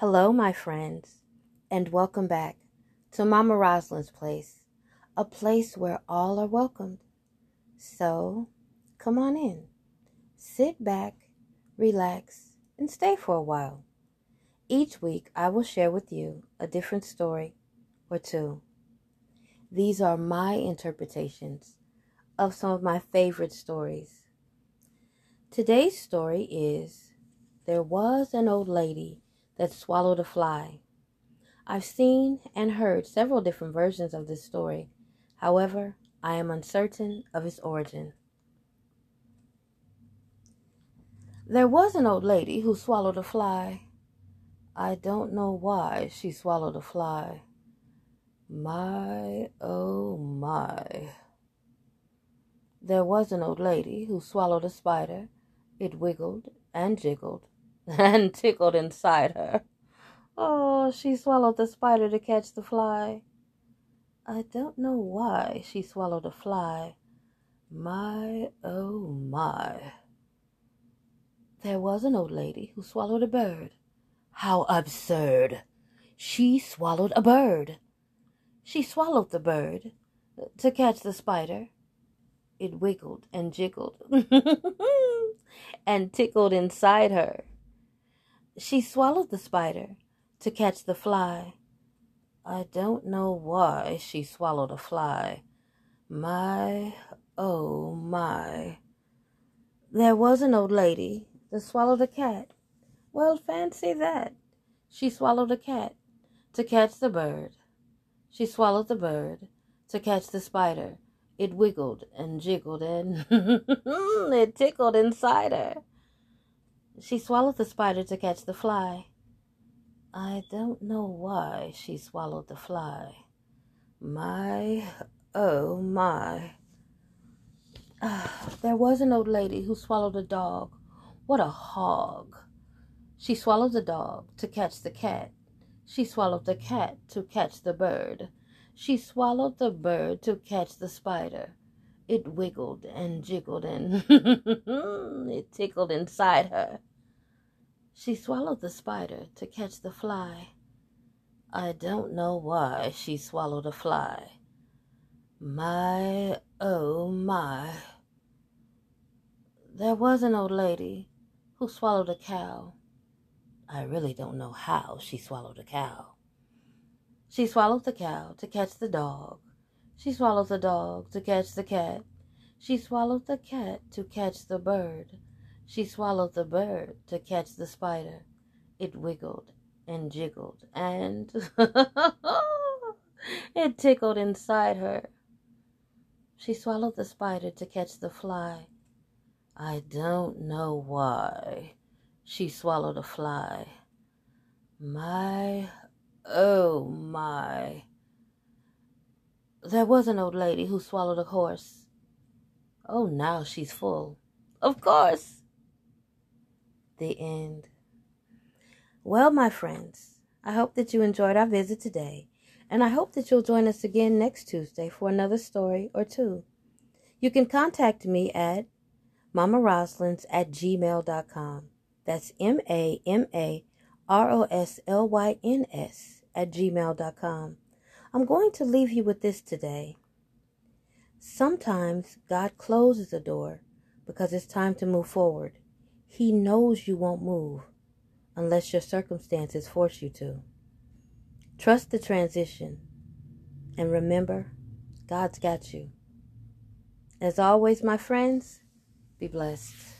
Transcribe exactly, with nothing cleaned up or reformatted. Hello, my friends, and welcome back to Mama Rosalind's place, a place where all are welcomed. So, come on in, sit back, relax, and stay for a while. Each week, I will share with you a different story or two. These are my interpretations of some of my favorite stories. Today's story is, There Was an Old Lady That Swallowed a Fly. I've seen and heard several different versions of this story. However, I am uncertain of its origin. There was an old lady who swallowed a fly. I don't know why she swallowed a fly. My, oh my. There was an old lady who swallowed a spider. It wiggled and jiggled and tickled inside her. Oh, she swallowed the spider to catch the fly. I don't know why she swallowed a fly. My, oh my. There was an old lady who swallowed a bird. How absurd! She swallowed a bird. She swallowed the bird to catch the spider. It wiggled and jiggled and tickled inside her. She swallowed the spider to catch the fly. I don't know why she swallowed a fly. My, oh my. There was an old lady that swallowed a cat. Well, fancy that. She swallowed a cat to catch the bird. She swallowed the bird to catch the spider. It wiggled and jiggled and it tickled inside her. She swallowed the spider to catch the fly. I don't know why she swallowed the fly. My, oh my. Ah, there was an old lady who swallowed a dog. What a hog. She swallowed the dog to catch the cat. She swallowed the cat to catch the bird. She swallowed the bird to catch the spider. It wiggled and jiggled and it tickled inside her. She swallowed the spider to catch the fly. I don't know why she swallowed a fly. My, oh my. There was an old lady who swallowed a cow. I really don't know how she swallowed a cow. She swallowed the cow to catch the dog. She swallowed the dog to catch the cat. She swallowed the cat to catch the bird. She swallowed the bird to catch the spider. It wiggled and jiggled and it tickled inside her. She swallowed the spider to catch the fly. I don't know why she swallowed a fly. My, oh my. There was an old lady who swallowed a horse. Oh, now she's full. Of course. The end. Well, my friends, I hope that you enjoyed our visit today, and I hope that you'll join us again next Tuesday for another story or two. You can contact me at mama roslins at gmail dot com. That's M A M A R O S L Y N S at gmail dot com. I'm going to leave you with this today. Sometimes God closes a door because it's time to move forward. He knows you won't move unless your circumstances force you to. Trust the transition and remember, God's got you. As always, my friends, be blessed.